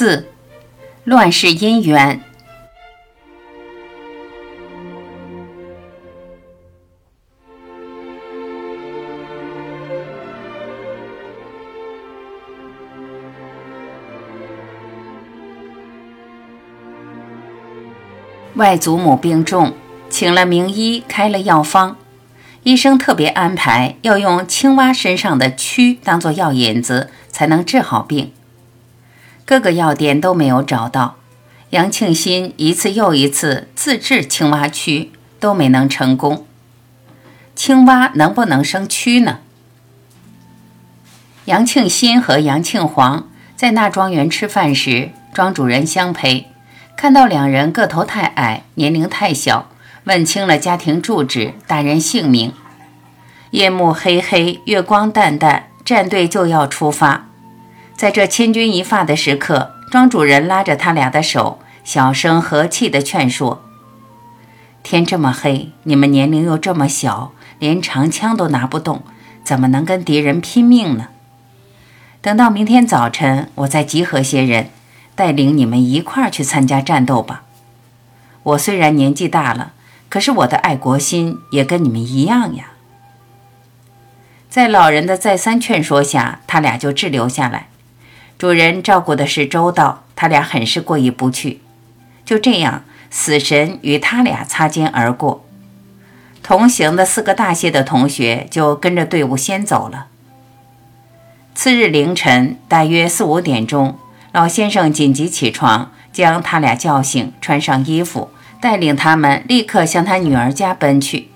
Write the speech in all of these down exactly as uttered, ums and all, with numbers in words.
四、乱世姻缘。外祖母病重，请了名医，开了药方。医生特别安排要用青蛙身上的蛆当做药引子，才能治好病。各个药店都没有找到，杨庆新一次又一次自制青蛙蛆都没能成功。青蛙能不能生蛆呢？杨庆新和杨庆煌在那庄园吃饭时，庄主人相陪，看到两人个头太矮，年龄太小，问清了家庭住址、大人姓名。夜幕黑黑，月光淡淡，战队就要出发。在这千钧一发的时刻，庄主人拉着他俩的手，小声和气地劝说：天这么黑，你们年龄又这么小，连长枪都拿不动，怎么能跟敌人拼命呢？等到明天早晨，我再集合些人，带领你们一块儿去参加战斗吧。我虽然年纪大了，可是我的爱国心也跟你们一样呀。在老人的再三劝说下，他俩就滞留下来。主人照顾的是周到，他俩很是过意不去。就这样，死神与他俩擦肩而过。同行的四个大些的同学就跟着队伍先走了。次日凌晨，大约四五点钟，老先生紧急起床，将他俩叫醒，穿上衣服，带领他们立刻向他女儿家奔去。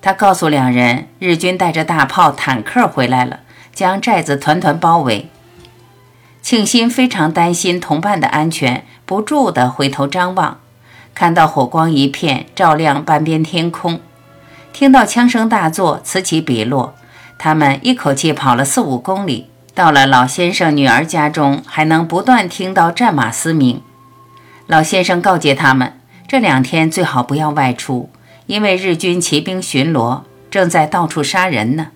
他告诉两人，日军带着大炮、坦克回来了，将寨子团团包围。庆新非常担心同伴的安全，不住地回头张望，看到火光一片，照亮半边天空，听到枪声大作，此起彼落。他们一口气跑了四五公里，到了老先生女儿家中，还能不断听到战马嘶鸣。老先生告诫他们，这两天最好不要外出，因为日军骑兵巡逻，正在到处杀人呢。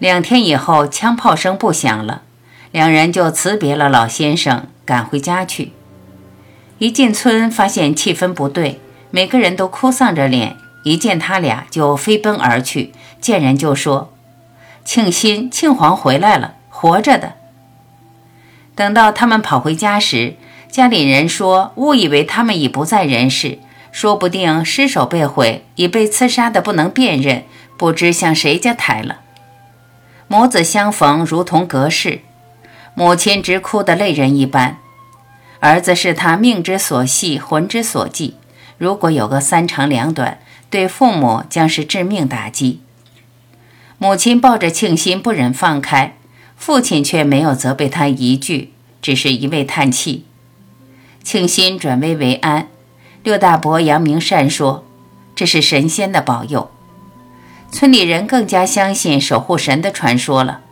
两天以后，枪炮声不响了，两人就辞别了老先生，赶回家去。一进村，发现气氛不对，每个人都哭丧着脸，一见他俩就飞奔而去，见人就说：庆新、庆皇回来了，活着的。等到他们跑回家时，家里人说误以为他们已不在人世，说不定尸首被毁，已被刺杀的不能辨认，不知向谁家抬了。母子相逢如同隔世，母亲直哭得泪人一般。儿子是他命之所系，魂之所寄，如果有个三长两短，对父母将是致命打击。母亲抱着庆新不忍放开，父亲却没有责备他一句，只是一味叹气。庆新转危为安，六大伯杨明善说，这是神仙的保佑。村里人更加相信守护神的传说了。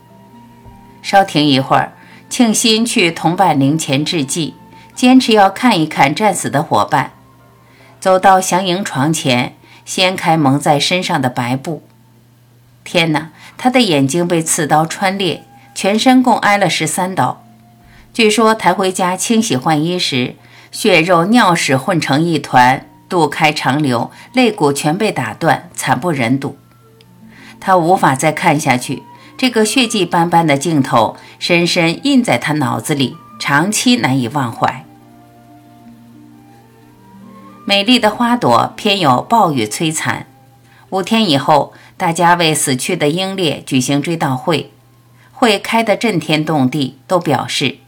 稍停一会儿，庆新去同伴灵前致祭，坚持要看一看战死的伙伴。走到祥营床前，掀开蒙在身上的白布，天哪，他的眼睛被刺刀穿裂，全身共挨了十三刀。据说抬回家清洗换衣时，血肉尿屎混成一团，肚开肠流，肋骨全被打断，惨不忍睹。他无法再看下去，这个血迹斑斑的镜头深深印在他脑子里，长期难以忘怀。美丽的花朵偏有暴雨摧残。五天以后，大家为死去的英烈举行追悼会，会开得震天动地，都表示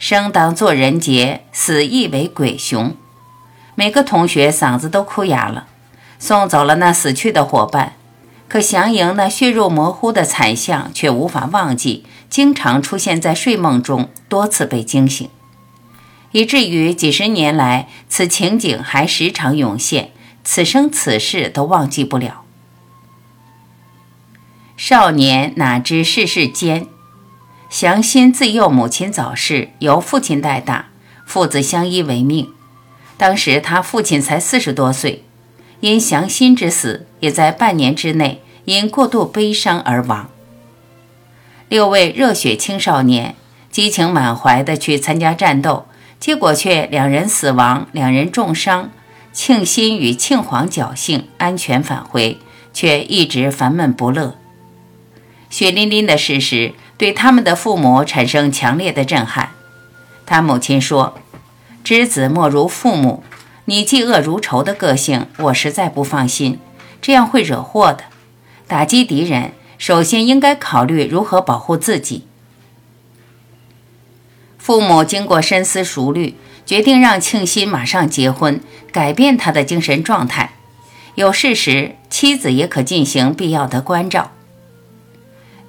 生当作人杰，死亦为鬼雄。每个同学嗓子都哭哑了，送走了那死去的伙伴。可祥营那血肉模糊的惨象却无法忘记，经常出现在睡梦中，多次被惊醒，以至于几十年来此情景还时常涌现，此生此世都忘记不了。少年哪知世事艰，祥新自幼母亲早逝，由父亲带大，父子相依为命。当时他父亲才四十多岁，因祥新之死，也在半年之内因过度悲伤而亡。六位热血青少年激情满怀地去参加战斗，结果却两人死亡，两人重伤。庆新与庆皇侥幸安全返回，却一直烦闷不乐。血淋淋的事实对他们的父母产生强烈的震撼。他母亲说：“知子莫如父母，你嫉恶如仇的个性我实在不放心，这样会惹祸的。打击敌人，首先应该考虑如何保护自己。”父母经过深思熟虑，决定让庆新马上结婚，改变他的精神状态。有事时，妻子也可进行必要的关照。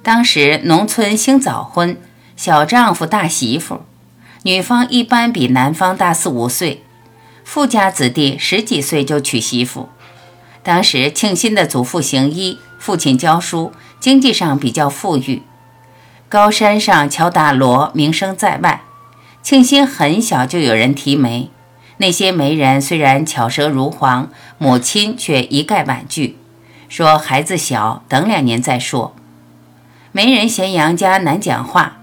当时农村兴早婚，小丈夫大媳妇，女方一般比男方大四五岁，富家子弟十几岁就娶媳妇。当时庆新的祖父行医，父亲教书，经济上比较富裕。高山上敲打锣，名声在外。庆新很小就有人提媒，那些媒人虽然巧舌如簧，母亲却一概婉拒，说孩子小，等两年再说。媒人嫌杨家难讲话，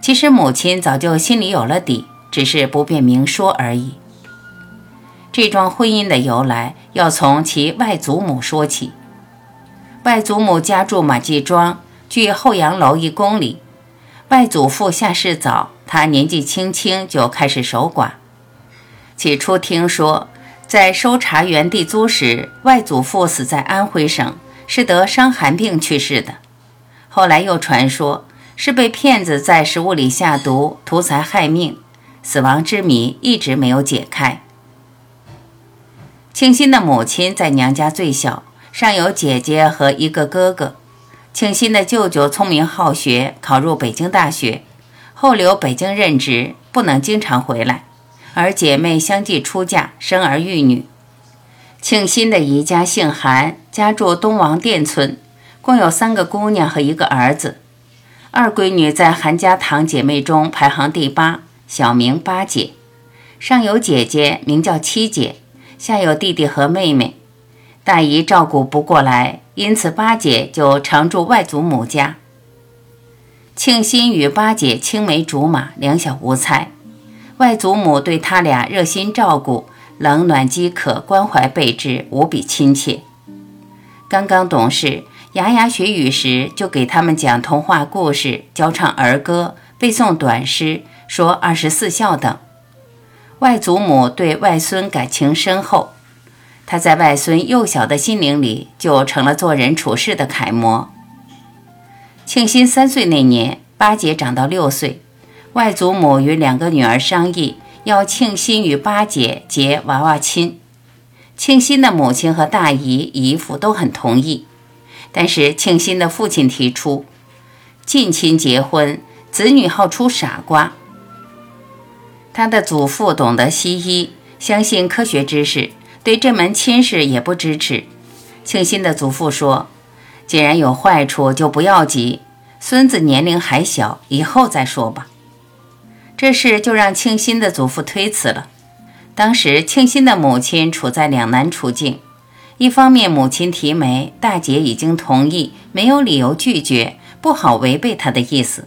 其实母亲早就心里有了底，只是不便明说而已。这桩婚姻的由来要从其外祖母说起。外祖母家住马季庄，距后阳楼一公里。外祖父下世早，他年纪轻轻就开始守寡。起初听说，在搜查原地租时，外祖父死在安徽省，是得伤寒病去世的。后来又传说，是被骗子在食物里下毒，图财害命，死亡之谜一直没有解开。庆新的母亲在娘家最小，上有姐姐和一个哥哥。庆新的舅舅聪明好学，考入北京大学，后留北京任职，不能经常回来，而姐妹相继出嫁，生儿育女。庆新的姨家姓韩，家住东王店村，共有三个姑娘和一个儿子。二闺女在韩家堂姐妹中排行第八，小名八姐。上有姐姐，名叫七姐，下有弟弟和妹妹。大姨照顾不过来，因此八姐就常住外祖母家。庆新与八姐青梅竹马，两小无猜。外祖母对他俩热心照顾，冷暖饥渴，关怀备至，无比亲切。刚刚懂事，牙牙学语时，就给他们讲童话故事，教唱儿歌，背诵短诗，说二十四孝等。外祖母对外孙感情深厚，他在外孙幼小的心灵里就成了做人处事的楷模。庆新三岁那年，八姐长到六岁，外祖母与两个女儿商议，要庆新与八姐结娃娃亲。庆新的母亲和大姨、姨父都很同意，但是庆新的父亲提出，近亲结婚，子女好出傻瓜。他的祖父懂得西医，相信科学知识，对这门亲事也不支持。庆新的祖父说，既然有坏处就不要急，孙子年龄还小，以后再说吧。这事就让庆新的祖父推辞了。当时庆新的母亲处在两难处境，一方面母亲提媒，大姐已经同意，没有理由拒绝，不好违背她的意思；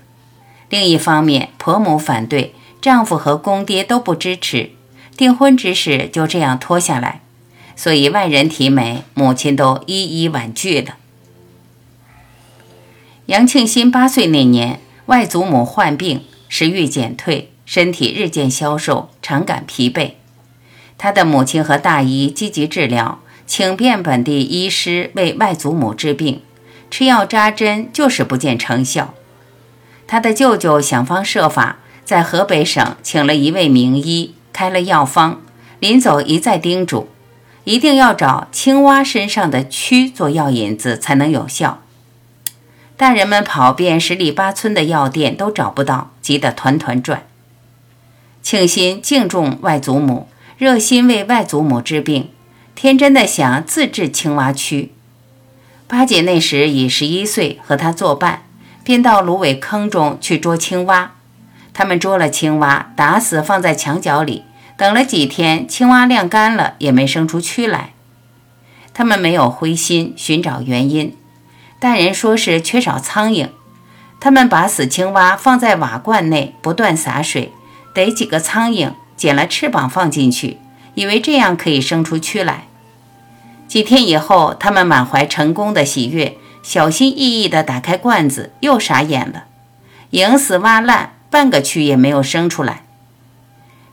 另一方面婆母反对，丈夫和公爹都不支持，订婚之事就这样拖下来。所以外人提媒，母亲都一一婉拒了。杨庆新八岁那年，外祖母患病，食欲减退，身体日渐消瘦，常感疲惫。他的母亲和大姨积极治疗，请遍本地医师为外祖母治病，吃药扎针就是不见成效。他的舅舅想方设法，在河北省请了一位名医，开了药方，临走一再叮嘱，一定要找青蛙身上的蛆做药引子才能有效。大人们跑遍十里八村的药店都找不到，急得团团转。庆新敬重外祖母，热心为外祖母治病，天真的想自制青蛙蛆。八姐那时已十一岁，和她作伴，便到芦苇坑中去捉青蛙。他们捉了青蛙，打死放在墙角里，等了几天，青蛙晾干了，也没生出蛆来。他们没有灰心，寻找原因。大人说是缺少苍蝇，他们把死青蛙放在瓦罐内，不断洒水，逮几个苍蝇，剪了翅膀放进去，以为这样可以生出蛆来。几天以后，他们满怀成功的喜悦，小心翼翼地打开罐子，又傻眼了，蝇死蛙烂，半个蛆也没有生出来。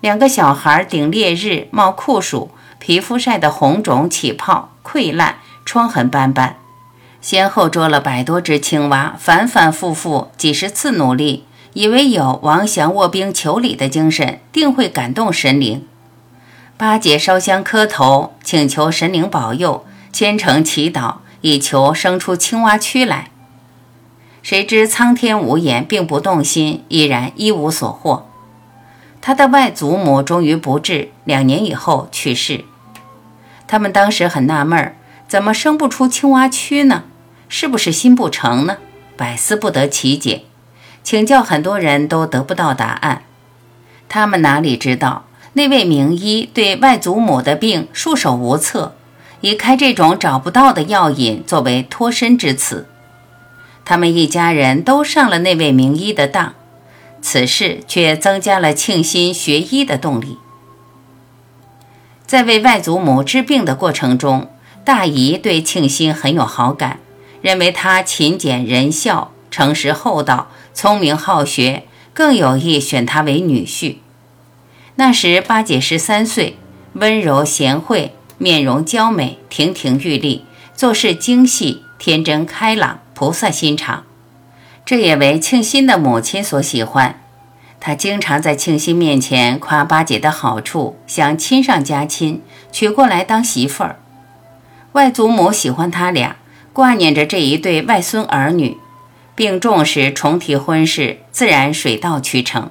两个小孩顶烈日，冒酷暑，皮肤晒得红肿起泡，溃烂，疮痕斑斑，先后捉了百多只青蛙，反反复复几十次努力，以为有王祥卧冰求鲤的精神，定会感动神灵。八姐烧香磕头，请求神灵保佑，虔诚祈祷，以求生出青蛙蛆来。谁知苍天无言，并不动心，依然一无所获。他的外祖母终于不治，两年以后去世。他们当时很纳闷，怎么生不出青蛙蛆呢？是不是心不诚呢？百思不得其解，请教很多人都得不到答案。他们哪里知道，那位名医对外祖母的病束手无策，以开这种找不到的药引作为脱身之词。他们一家人都上了那位名医的当，此事却增加了庆新学医的动力。在为外祖母治病的过程中，大姨对庆新很有好感，认为他勤俭仁孝、诚实厚道、聪明好学，更有意选他为女婿。那时八姐十三岁，温柔贤惠，面容娇美，亭亭玉立，做事精细，天真开朗，菩萨心肠。这也为庆新的母亲所喜欢。她经常在庆新面前夸八姐的好处，想亲上加亲，娶过来当媳妇儿。外祖母喜欢他俩，挂念着这一对外孙儿女，病重时重提婚事，自然水到渠成。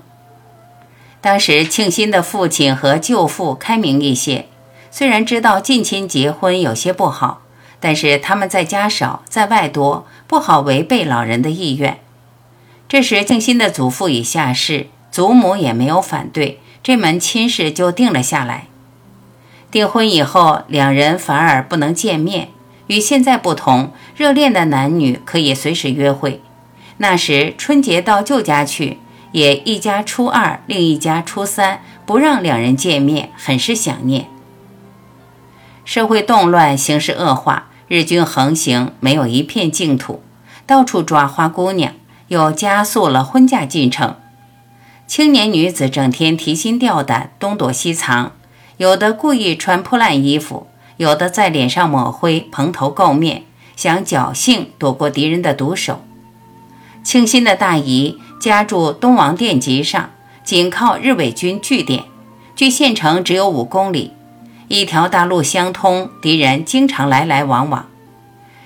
当时庆新的父亲和舅父开明一些，虽然知道近亲结婚有些不好，但是他们在家少，在外多，不好违背老人的意愿。这时庆新的祖父已下世，祖母也没有反对，这门亲事就定了下来。订婚以后，两人反而不能见面，与现在不同，热恋的男女可以随时约会。那时春节到舅家去，也一家初二，另一家初三，不让两人见面，很是想念。社会动乱，形势恶化，日军横行，没有一片净土，到处抓花姑娘，又加速了婚嫁进程。青年女子整天提心吊胆，东躲西藏，有的故意穿破烂衣服，有的在脸上抹灰，蓬头垢面，想侥幸躲过敌人的毒手。庆新的大姨家住东王店集上，紧靠日伪军据点，距县城只有五公里，一条大路相通，敌人经常来来往往。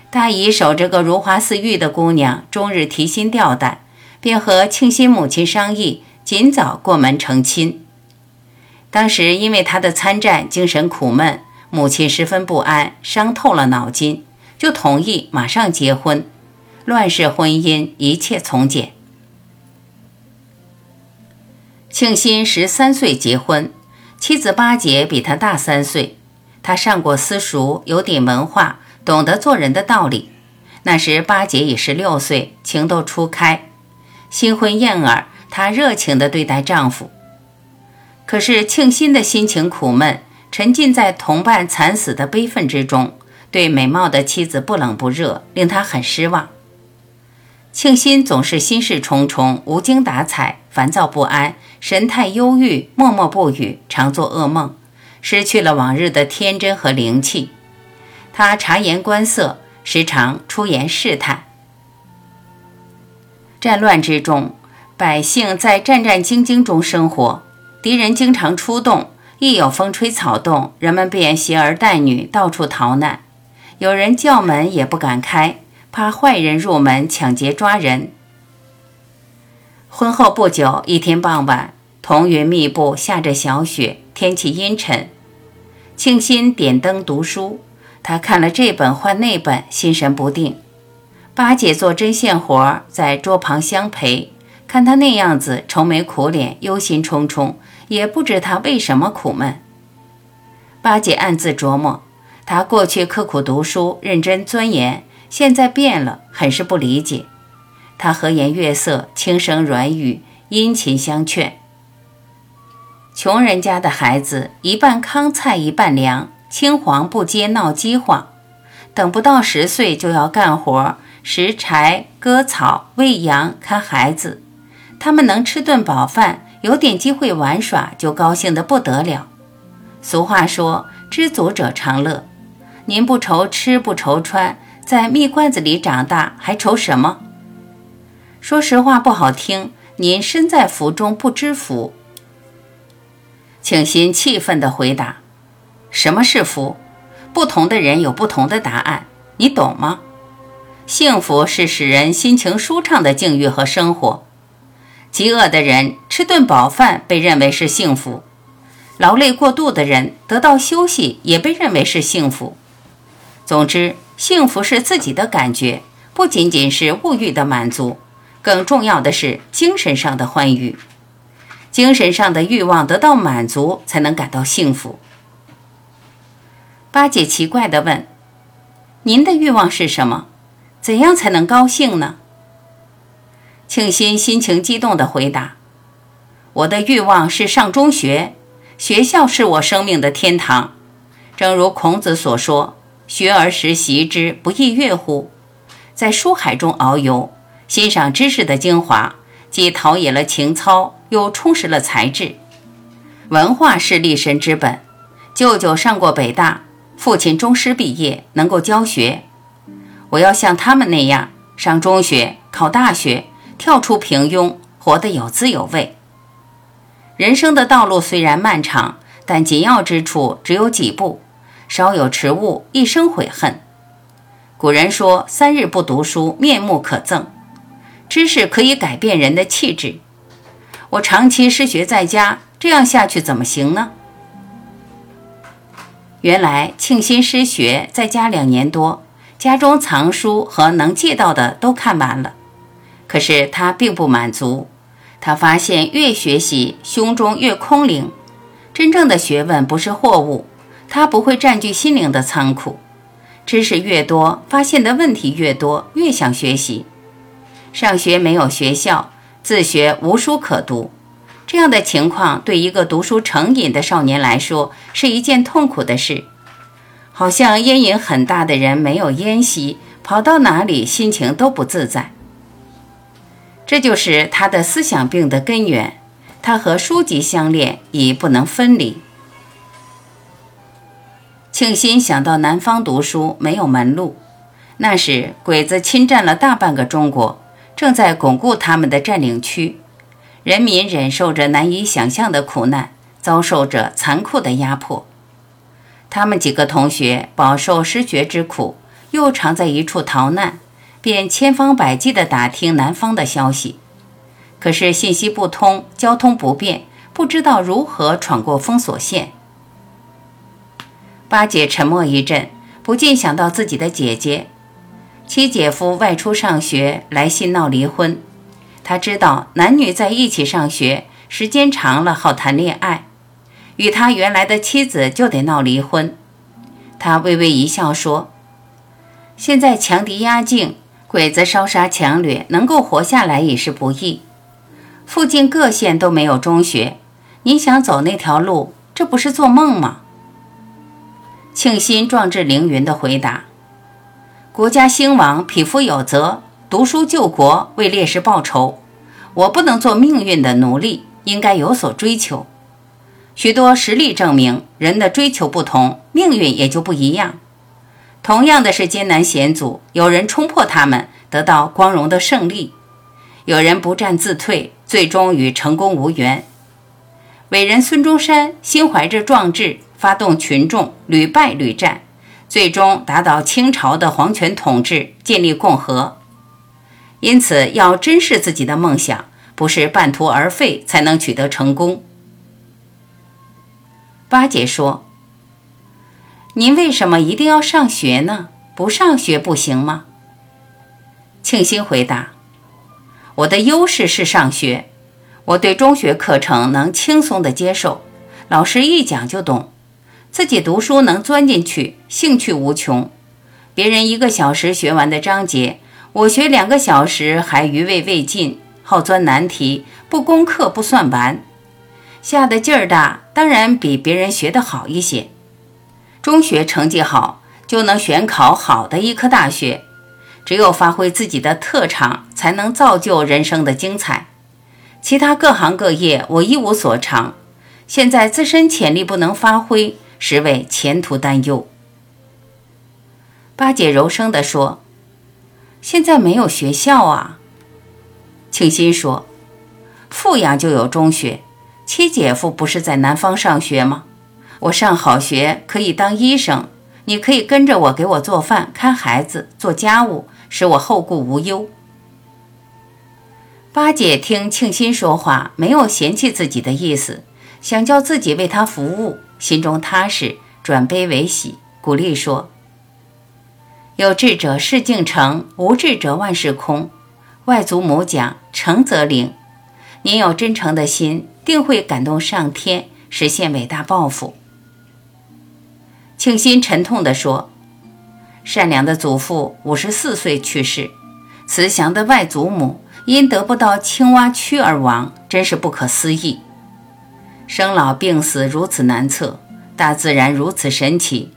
大姨守着个如花似玉的姑娘，终日提心吊胆，便和庆新母亲商议，尽早过门成亲。当时因为她的参战，精神苦闷，母亲十分不安，伤透了脑筋，就同意马上结婚，乱世婚姻，一切从简。庆新十三岁结婚，妻子八姐比他大三岁。他上过私塾，有点文化，懂得做人的道理。那时八姐已十六岁，情窦初开，新婚燕尔，她热情地对待丈夫。可是庆新的心情苦闷，沉浸在同伴惨死的悲愤之中，对美貌的妻子不冷不热，令他很失望。庆新总是心事重重，无精打采，烦躁不安，神态忧郁，默默不语，常做噩梦，失去了往日的天真和灵气。他察言观色，时常出言试探。战乱之中，百姓在战战兢兢中生活，敌人经常出动，一有风吹草动，人们便携儿带女到处逃难。有人叫门也不敢开，怕坏人入门抢劫抓人。婚后不久，一天傍晚，彤云密布，下着小雪，天气阴沉。庆新点灯读书，他看了这本换那本，心神不定。八姐做针线活，在桌旁相陪，看他那样子愁眉苦脸，忧心忡忡，也不知他为什么苦闷。八姐暗自琢磨，他过去刻苦读书，认真钻研，现在变了，很是不理解。他和颜悦色，轻声软语，殷勤相劝。穷人家的孩子一半糠菜一半粮，青黄不接，闹饥荒，等不到十岁就要干活，拾柴、割草、喂羊、看孩子。他们能吃顿饱饭，有点机会玩耍，就高兴得不得了。俗话说，知足者常乐。您不愁吃不愁穿，在蜜罐子里长大，还愁什么？说实话不好听，您身在福中不知福。请欣气愤地回答，什么是福？不同的人有不同的答案，你懂吗？幸福是使人心情舒畅的境遇和生活。饥饿的人吃顿饱饭被认为是幸福，劳累过度的人得到休息也被认为是幸福。总之，幸福是自己的感觉，不仅仅是物欲的满足，更重要的是精神上的欢愉。精神上的欲望得到满足，才能感到幸福。八姐奇怪地问，您的欲望是什么？怎样才能高兴呢？庆欣心情激动地回答，我的欲望是上中学，学校是我生命的天堂。正如孔子所说，学而时习之，不亦说乎？在书海中遨游，欣赏知识的精华，既陶冶了情操，又充实了才智。文化是立身之本。舅舅上过北大，父亲中师毕业，能够教学。我要像他们那样，上中学，考大学，跳出平庸，活得有滋有味。人生的道路虽然漫长，但紧要之处只有几步，稍有迟误，一生悔恨。古人说，三日不读书，面目可憎。知识可以改变人的气质。我长期失学在家，这样下去怎么行呢？原来庆欣失学在家两年多，家中藏书和能借到的都看完了，可是他并不满足。他发现越学习，胸中越空灵。真正的学问不是货物，它不会占据心灵的仓库。知识越多，发现的问题越多，越想学习。上学没有学校，自学无书可读，这样的情况对一个读书成瘾的少年来说是一件痛苦的事。好像烟瘾很大的人没有烟吸，跑到哪里心情都不自在。这就是他的思想病的根源，他和书籍相恋，已不能分离。庆欣想到南方读书没有门路，那时鬼子侵占了大半个中国，正在巩固他们的占领区，人民忍受着难以想象的苦难，遭受着残酷的压迫。他们几个同学饱受失学之苦，又常在一处逃难，便千方百计地打听南方的消息。可是信息不通，交通不便，不知道如何闯过封锁线。八姐沉默一阵，不禁想到自己的姐姐。七姐夫外出上学，来信闹离婚。他知道男女在一起上学，时间长了好谈恋爱，与他原来的妻子就得闹离婚。他微微一笑说，现在强敌压境，鬼子烧杀抢掠，能够活下来已是不易。附近各县都没有中学，你想走那条路，这不是做梦吗？庆欣壮志凌云地回答，国家兴亡，匹夫有责，读书救国，为烈士报仇。我不能做命运的奴隶，应该有所追求。许多实例证明，人的追求不同，命运也就不一样。同样的是艰难险阻，有人冲破他们，得到光荣的胜利；有人不战自退，最终与成功无缘。伟人孙中山心怀着壮志，发动群众，屡败屡战，最终打倒清朝的皇权统治，建立共和。因此要珍视自己的梦想，不是半途而废才能取得成功。八姐说，您为什么一定要上学呢？不上学不行吗？庆欣回答，我的优势是上学，我对中学课程能轻松地接受，老师一讲就懂，自己读书能钻进去，兴趣无穷。别人一个小时学完的章节，我学两个小时还余味未尽，好钻难题，不攻克不算完。下的劲儿大，当然比别人学得好一些。中学成绩好，就能选考好的医科大学。只有发挥自己的特长，才能造就人生的精彩。其他各行各业我一无所长，现在自身潜力不能发挥，实为前途担忧。八姐柔声地说：“现在没有学校啊。”庆新说：“阜阳就有中学，七姐夫不是在南方上学吗？我上好学可以当医生，你可以跟着我，给我做饭、看孩子、做家务，使我后顾无忧。”八姐听庆新说话，没有嫌弃自己的意思，想叫自己为他服务，心中踏实，转悲为喜，鼓励说：“有志者事竟成，无志者万事空。外祖母讲，诚则灵。您有真诚的心，定会感动上天，实现伟大抱负。”庆新沉痛地说：“善良的祖父五十四岁去世，慈祥的外祖母因得不到青蛙蛆而亡，真是不可思议。生老病死如此难测，大自然如此神奇。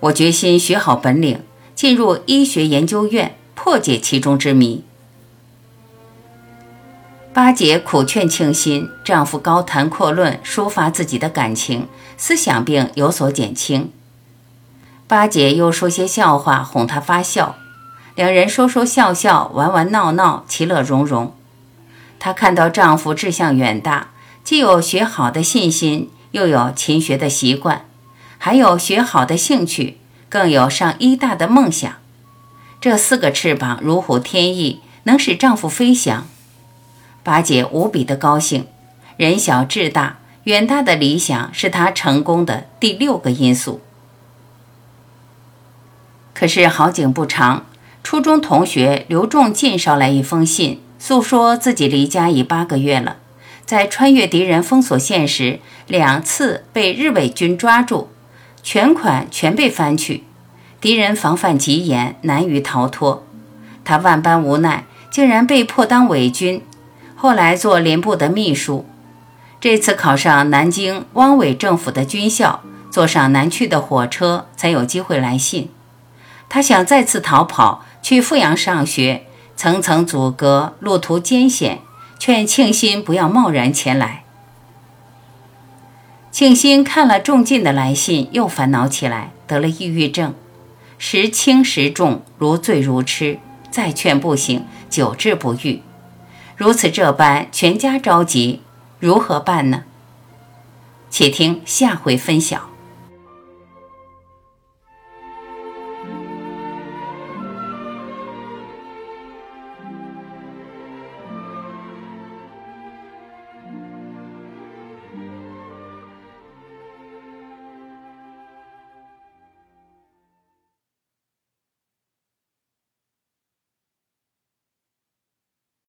我决心学好本领，进入医学研究院，破解其中之谜。”八姐苦劝庆新，丈夫高谈阔论，抒发自己的感情，思想病有所减轻。八姐又说些笑话哄他发笑，两人说说笑笑，玩玩闹闹，其乐融融。她看到丈夫志向远大，既有学好的信心，又有勤学的习惯，还有学好的兴趣，更有上医大的梦想。这四个翅膀如虎添翼，能使丈夫飞翔。八姐无比的高兴，人小志大，远大的理想是她成功的第六个因素。可是好景不长，初中同学刘仲进捎来一封信，诉说自己离家已八个月了，在穿越敌人封锁线时，两次被日伪军抓住，全款全被翻去，敌人防范极严，难于逃脱。他万般无奈，竟然被迫当伪军，后来做连部的秘书。这次考上南京汪伪政府的军校，坐上南去的火车，才有机会来信。他想再次逃跑，去阜阳上学，层层阻隔，路途艰险，劝庆新不要贸然前来。庆新看了仲进的来信，又烦恼起来，得了抑郁症，时轻时重，如醉如痴，再劝不醒，久治不愈。如此这般，全家着急，如何办呢？且听下回分晓。